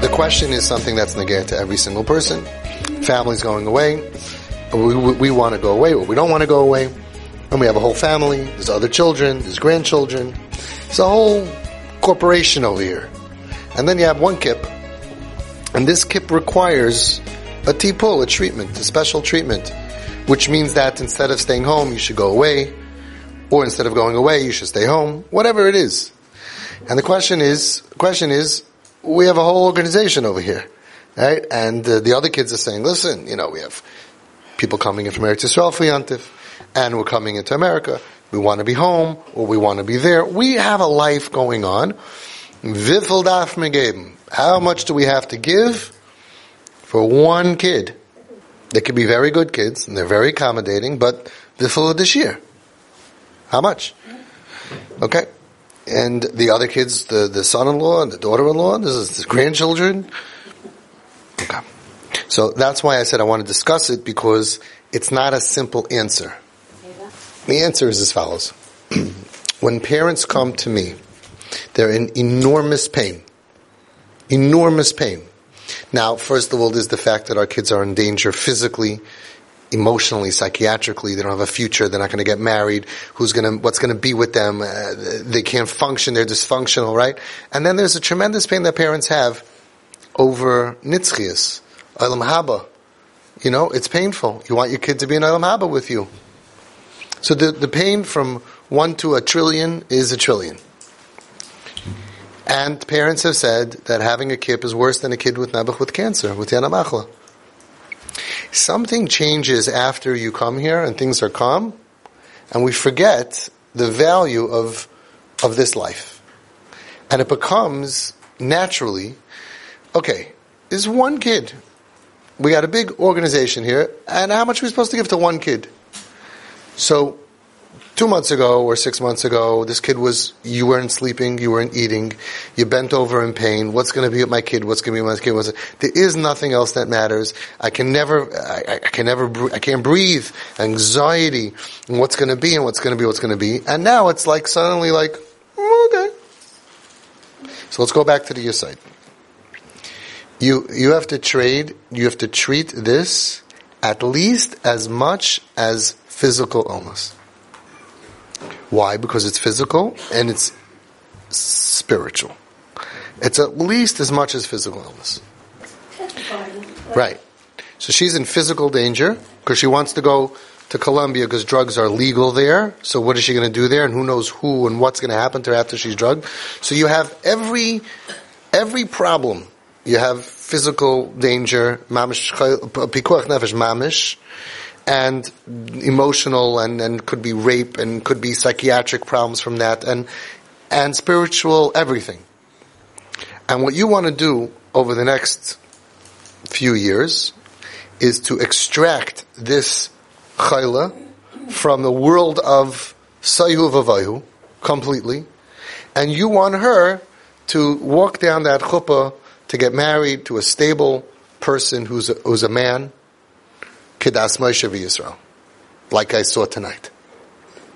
The question is something that's negated to every single person. Family's going away. We want to go away, but we don't want to go away. And we have a whole family. There's other children. There's grandchildren. It's a whole corporation over here. And then you have one kipp. And this kipp requires a tipul, a treatment, a special treatment, which means that instead of staying home, you should go away, or instead of going away, you should stay home, whatever it is. And the question is, we have a whole organization over here, right? And the other kids are saying, listen, we have people coming in from Eretz Yisrael for Yantif, and we're coming into America. We want to be home, or we want to be there. We have a life going on. Vifel daf megeben. How much do we have to give for one kid? They could be very good kids, and they're very accommodating, but vifel dashir. How much? Okay. And the other kids, the son-in-law and the daughter-in-law, the grandchildren. Okay. So that's why I said I want to discuss it, because it's not a simple answer. The answer is as follows. When parents come to me, they're in enormous pain. Enormous pain. Now, first of all, there's the fact that our kids are in danger physically, emotionally, psychiatrically. They don't have a future. They're not going to get married. What's going to be with them? They can't function. They're dysfunctional, right? And then there's a tremendous pain that parents have over nitzchias, Olam Haba. It's painful. You want your kid to be in Olam Haba with you. So the pain from 1 to a trillion is a trillion. And parents have said that having a kipp is worse than a kid with Nebuch with cancer, with Yana Machla. Something changes after you come here and things are calm, and we forget the value of this life. And it becomes naturally, okay, there's one kid. We got a big organization here, and how much are we supposed to give to one kid? So 2 months ago or 6 months ago, this kid you weren't sleeping, you weren't eating, you bent over in pain. What's going to be with my kid? What's going to be with my kid? There is nothing else that matters. I can't breathe. Anxiety. And what's going to be and what's going to be, what's going to be. And now it's like suddenly like, okay. So let's go back to your side. You have to treat this at least as much as physical illness. Why? Because it's physical and it's spiritual. It's at least as much as physical illness. Right. So she's in physical danger because she wants to go to Colombia because drugs are legal there. So what is she going to do there? And who knows who and what's going to happen to her after she's drugged? So you have every problem. You have physical danger, mamish, pikuach nefesh mamish, and emotional, and could be rape, and could be psychiatric problems from that, and spiritual, everything. And what you want to do over the next few years is to extract this shailo from the world of sayhu v'avayhu completely, and you want her to walk down that chuppah to get married to a stable person who's a man. Kedas Moshe V'Yisrael, like I saw tonight.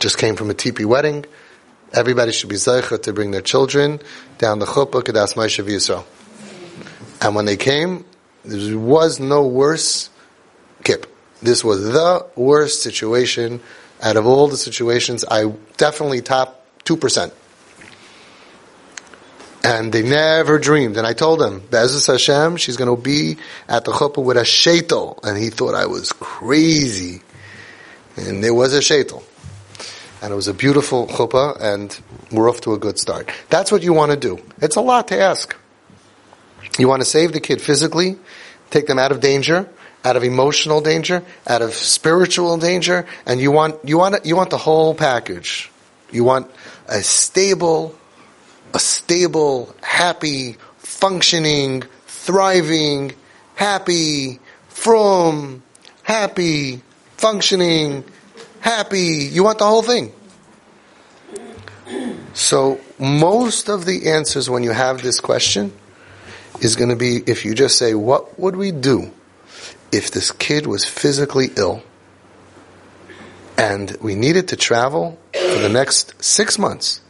Just came from a tipi wedding. Everybody should be zeicha to bring their children down the chuppah, Kedas Moshe V'Yisrael. And when they came, there was no worse kipp. This was the worst situation out of all the situations. I definitely top 2%. And they never dreamed. And I told him, Be'ezus Hashem, she's going to be at the chuppah with a shailo. And he thought I was crazy. And there was a shailo. And it was a beautiful chuppah, and we're off to a good start. That's what you want to do. It's a lot to ask. You want to save the kid physically, take them out of danger, out of emotional danger, out of spiritual danger, and you want the whole package. You want a stable, happy, functioning, thriving, happy, functioning, happy. You want the whole thing. So most of the answers when you have this question is going to be if you just say, what would we do if this kid was physically ill and we needed to travel for the next 6 months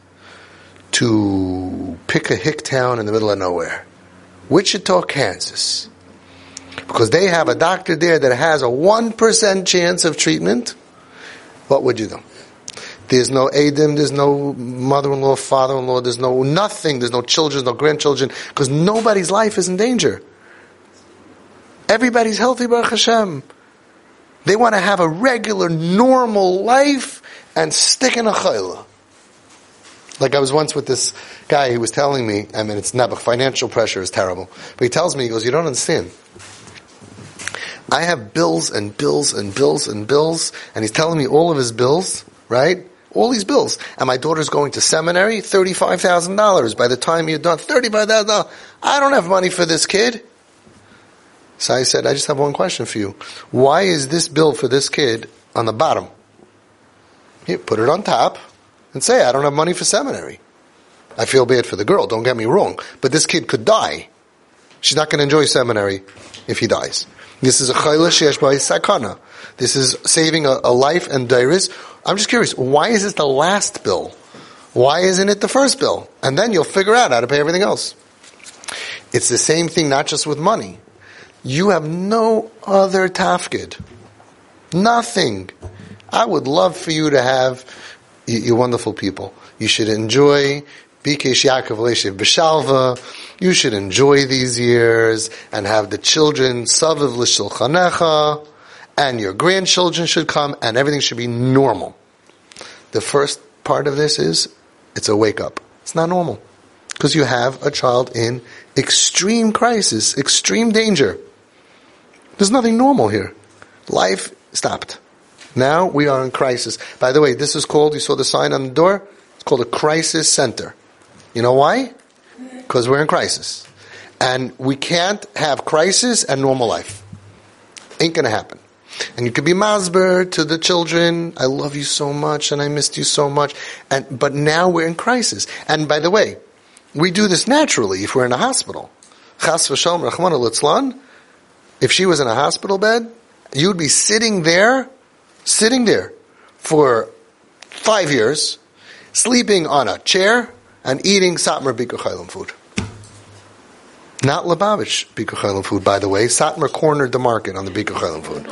to pick a hick town in the middle of nowhere Wichita, Kansas. Because they have a doctor there that has a 1% chance of treatment, what would you do? There's no Adam, there's no mother-in-law, father-in-law, there's no nothing, there's no children, no grandchildren, because nobody's life is in danger. Everybody's healthy, Baruch Hashem. They want to have a regular, normal life and stick in a shailo. Like I was once with this guy, he was telling me, I mean, it's not, but financial pressure is terrible. But he tells me, he goes, you don't understand. I have bills and bills and bills and bills, and he's telling me all of his bills, right? All these bills. And my daughter's going to seminary, $35,000. By the time you're done, $35,000. I don't have money for this kid. So I said, I just have one question for you. Why is this bill for this kid on the bottom? You put it on top and say, I don't have money for seminary. I feel bad for the girl, don't get me wrong. But this kid could die. She's not going to enjoy seminary if he dies. This is a chayla sheyesh by sakana. This is saving a life and dairis. I'm just curious, why is it the last bill? Why isn't it the first bill? And then you'll figure out how to pay everything else. It's the same thing, not just with money. You have no other tafkid. Nothing. I would love for you to have your wonderful people. You should enjoy Bikesh Yaakov Leshev B'Shalva. You should enjoy these years and have the children Saviv L'Shulchanecha, and your grandchildren should come and everything should be normal. The first part of this is, it's a wake up. It's not normal. Because you have a child in extreme crisis, extreme danger. There's nothing normal here. Life stopped. Now we are in crisis. By the way, this is called, you saw the sign on the door? It's called a crisis center. You know why? Because we're in crisis. And we can't have crisis and normal life. Ain't going to happen. And you could be masber to the children, I love you so much and I missed you so much. But now we're in crisis. And by the way, we do this naturally if we're in a hospital. Chas v'shalom, Rachman al-Litzlan, if she was in a hospital bed, you'd be sitting there for 5 years, sleeping on a chair, and eating Satmar Bikur Chaylam food. Not Lubavitch Bikur Chaylam food, by the way. Satmar cornered the market on the Bikur Chaylam food.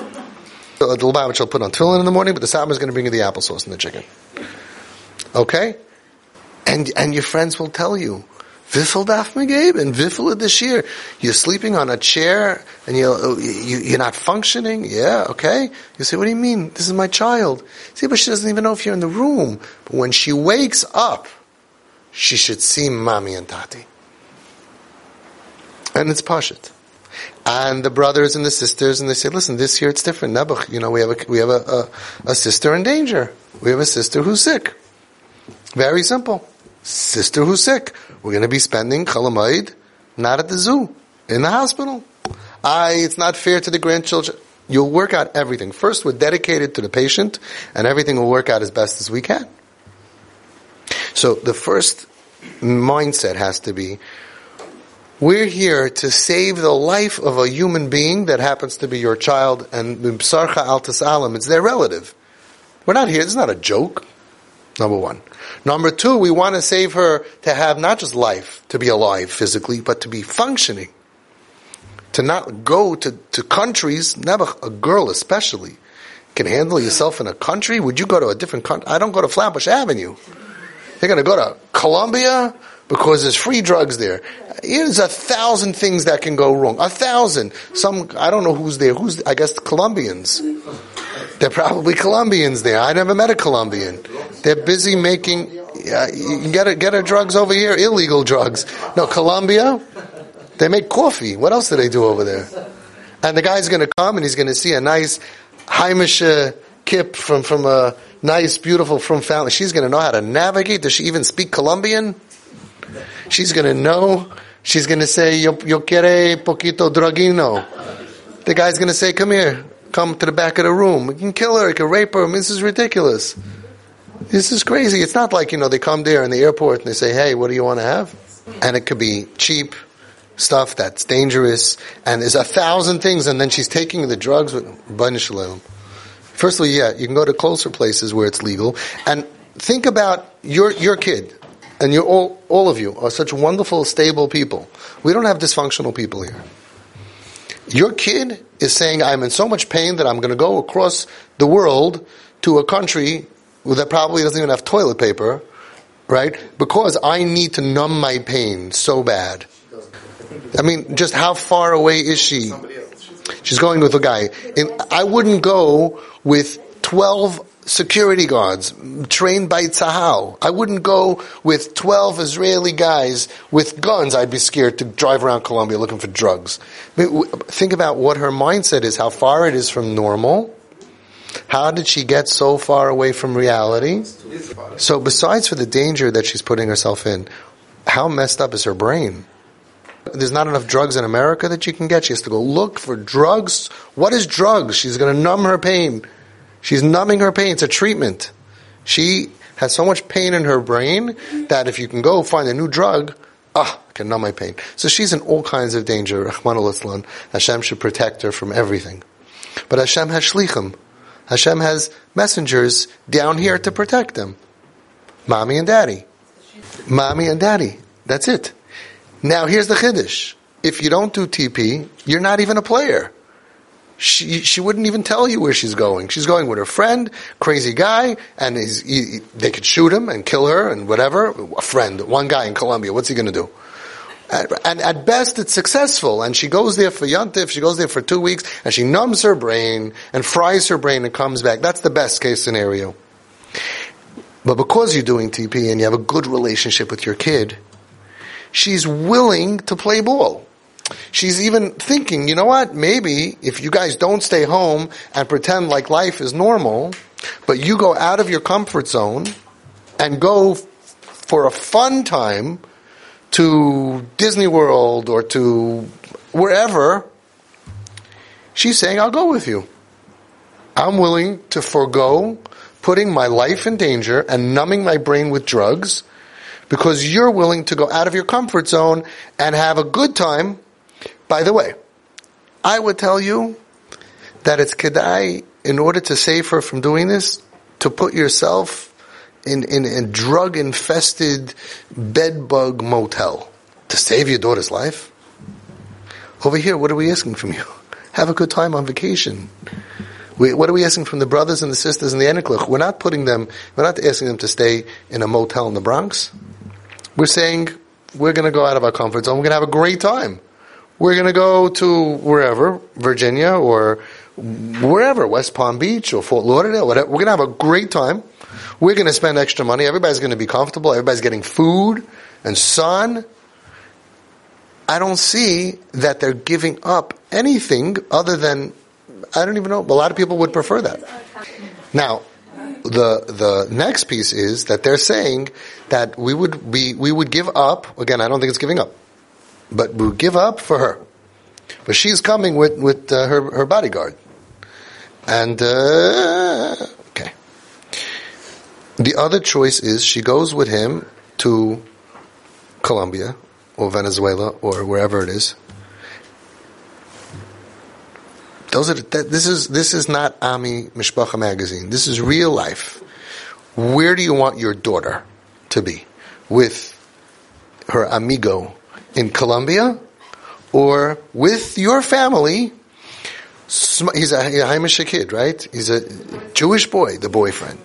So the Lubavitch will put on tefillin in the morning, but the Satmar's going to bring you the applesauce and the chicken. Okay? And your friends will tell you, Vifel Daf Megeb and Vifel Adashir. You're sleeping on a chair and you're not functioning. Yeah, okay. You say, what do you mean? This is my child. See, but she doesn't even know if you're in the room. But when she wakes up, she should see mommy and tati. And it's pashut. And the brothers and the sisters, and they say, listen, this year it's different. Nebuch, you know, we have a sister in danger. We have a sister who's sick. Very simple. Sister who's sick. We're going to be spending Chalamayid, not at the zoo, in the hospital. It's not fair to the grandchildren. You'll work out everything. First, we're dedicated to the patient, and everything will work out as best as we can. So the first mindset has to be, we're here to save the life of a human being that happens to be your child, and B'sarcha al Tas'alim, it's their relative. We're not here, it's not a joke. Number one. Number two, we want to save her to have not just life, to be alive physically, but to be functioning. To not go to countries, never a girl especially, can handle yourself in a country. Would you go to a different country? I don't go to Flatbush Avenue. They're going to go to Colombia because there's free drugs there. There's 1,000 things that can go wrong. 1,000. Some, I don't know who's there. I guess the Colombians. They're probably Colombians there. I never met a Colombian. They're busy making, you can get our drugs over here, illegal drugs. No, Colombia, they make coffee. What else do they do over there? And the guy's going to come and he's going to see a nice Heimische kip from a nice, beautiful from family. She's going to know how to navigate. Does she even speak Colombian? She's going to know. She's going to say, yo quiere poquito droguino. The guy's going to say, come here. Come to the back of the room. We can kill her. We can rape her. I mean, this is ridiculous. This is crazy. It's not like, they come there in the airport and they say, hey, what do you want to have? And it could be cheap stuff that's dangerous. And there's 1,000 things. And then she's taking the drugs with B'nai Shalom. Firstly, yeah, you can go to closer places where it's legal. And think about your kid. and you're all of you are such wonderful, stable people. We don't have dysfunctional people here. Your kid is saying, I'm in so much pain that I'm going to go across the world to a country that probably doesn't even have toilet paper, right? Because I need to numb my pain so bad. I mean, just how far away is she? She's going with a guy. And I wouldn't go with 12 security guards trained by Tzahal. I wouldn't go with 12 Israeli guys with guns. I'd be scared to drive around Colombia looking for drugs. I mean, think about what her mindset is, how far it is from normal. How did she get so far away from reality? So besides for the danger that she's putting herself in, how messed up is her brain? There's not enough drugs in America that you can get. She has to go look for drugs. What is drugs? She's going to numb her pain. She's numbing her pain. It's a treatment. She has so much pain in her brain that if you can go find a new drug, I can numb my pain. So she's in all kinds of danger. Rahman al-Islam. Hashem should protect her from everything. But Hashem has shlichim. Hashem has messengers down here to protect them. Mommy and daddy. Mommy and daddy. That's it. Now here's the chiddush. If you don't do TP, you're not even a player. She wouldn't even tell you where she's going. She's going with her friend, crazy guy, and they could shoot him and kill her and whatever. A friend, one guy in Colombia, what's he going to do? And at best it's successful, and she goes there for Yontif, she goes there for 2 weeks, and she numbs her brain and fries her brain and comes back. That's the best case scenario. But because you're doing TP and you have a good relationship with your kid, she's willing to play ball. She's even thinking, you know what, maybe if you guys don't stay home and pretend like life is normal, but you go out of your comfort zone and go for a fun time to Disney World or to wherever, she's saying, I'll go with you. I'm willing to forego putting my life in danger and numbing my brain with drugs because you're willing to go out of your comfort zone and have a good time. By the way, I would tell you that it's kedai, in order to save her from doing this, to put yourself in a drug-infested bedbug motel to save your daughter's life. Over here, what are we asking from you? Have a good time on vacation. What are we asking from the brothers and the sisters in the Eniklich? We're not asking them to stay in a motel in the Bronx. We're saying, we're going to go out of our comfort zone. We're going to have a great time. We're going to go to wherever, Virginia or wherever, West Palm Beach or Fort Lauderdale, whatever. We're going to have a great time. We're going to spend extra money. Everybody's going to be comfortable. Everybody's getting food and sun. I don't see that they're giving up anything other than, I don't even know. A lot of people would prefer that. Now, the next piece is that they're saying that we would give up. Again, I don't think it's giving up. But we would give up for her. But she's coming with her bodyguard. And, okay. The other choice is she goes with him to Colombia or Venezuela or wherever it is. This is not Ami Mishpacha magazine. This is real life. Where do you want your daughter to be? With her amigo in Colombia or with your family? He's a Haimish kid, right? He's a Jewish boy, the boyfriend.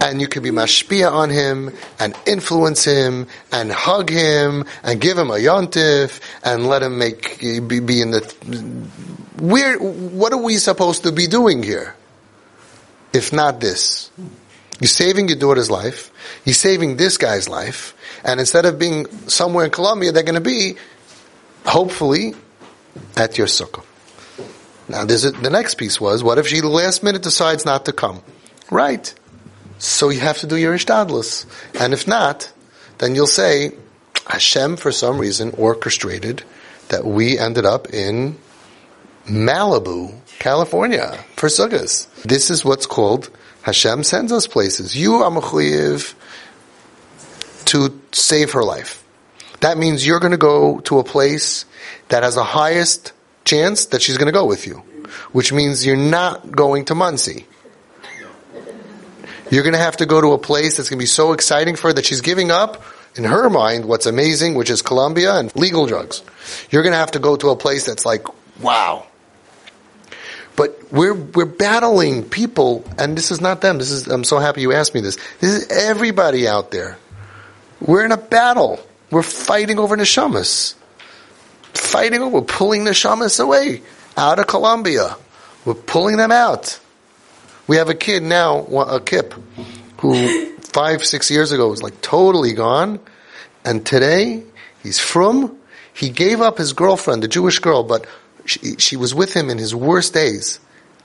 And you could be mashpia on him, and influence him, and hug him, and give him a yontif, and let him be in the... What are we supposed to be doing here? If not this. You're saving your daughter's life, you're saving this guy's life, and instead of being somewhere in Colombia, they're going to be, hopefully, at your sukkah. Now, the next piece was, what if she last minute decides not to come? Right. So you have to do your ishtadlus. And if not, then you'll say, Hashem for some reason orchestrated that we ended up in Malibu, California, for sukkahs. This is what's called Hashem sends us places. You are mechuyev to save her life. That means you're going to go to a place that has the highest chance that she's going to go with you, which means you're not going to Muncie. You're going to have to go to a place that's going to be so exciting for her that she's giving up, in her mind, what's amazing, which is Colombia and legal drugs. You're going to have to go to a place that's like, wow. But we're battling people, and this is not them. This is, I'm so happy you asked me this. This is everybody out there. We're in a battle. We're fighting over neshamas. Fighting over, we're pulling neshamas away out of Colombia. We're pulling them out. We have a kid now, a kip, who 5-6 years ago was like totally gone, and today he's from. He gave up his girlfriend, the Jewish girl, but she was with him in his worst days,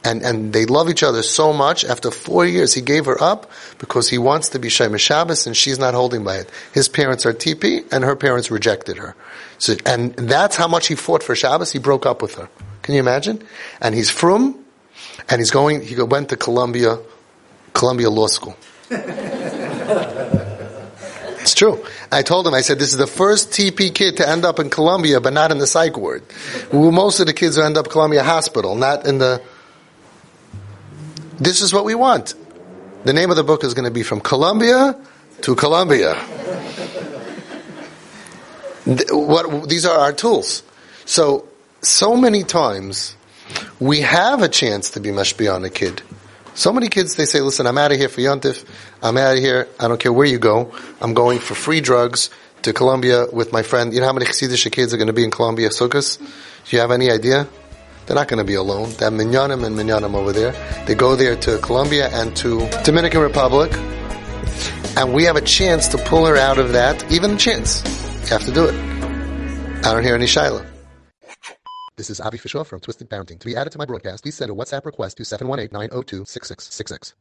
and they love each other so much. After 4 years, he gave her up because he wants to be Shomer Shabbos, and she's not holding by it. His parents are tipi, and her parents rejected her. So, and that's how much he fought for Shabbos. He broke up with her. Can you imagine? And he's from, and he's going. He went to Columbia Law School. It's true. I told him, I said, this is the first TP kid to end up in Colombia, but not in the psych ward. Most of the kids will end up in Columbia Hospital, not in the... This is what we want. The name of the book is going to be From Colombia to Colombia. These are our tools. So many times, we have a chance to be mashpia on a kid. So many kids, they say, listen, I'm out of here for Yontif. I'm out of here. I don't care where you go. I'm going for free drugs to Colombia with my friend. You know how many Chassidish kids are going to be in Colombia, Sukkos? Do you have any idea? They're not going to be alone. They have Minyanim and Minyanim over there. They go there to Colombia and to Dominican Republic. And we have a chance to pull her out of that. Even a chance. You have to do it. I don't hear any shailo. This is Avi Fischoff from Twisted Parenting. To be added to my broadcast, please send a WhatsApp request to 718-902-6666.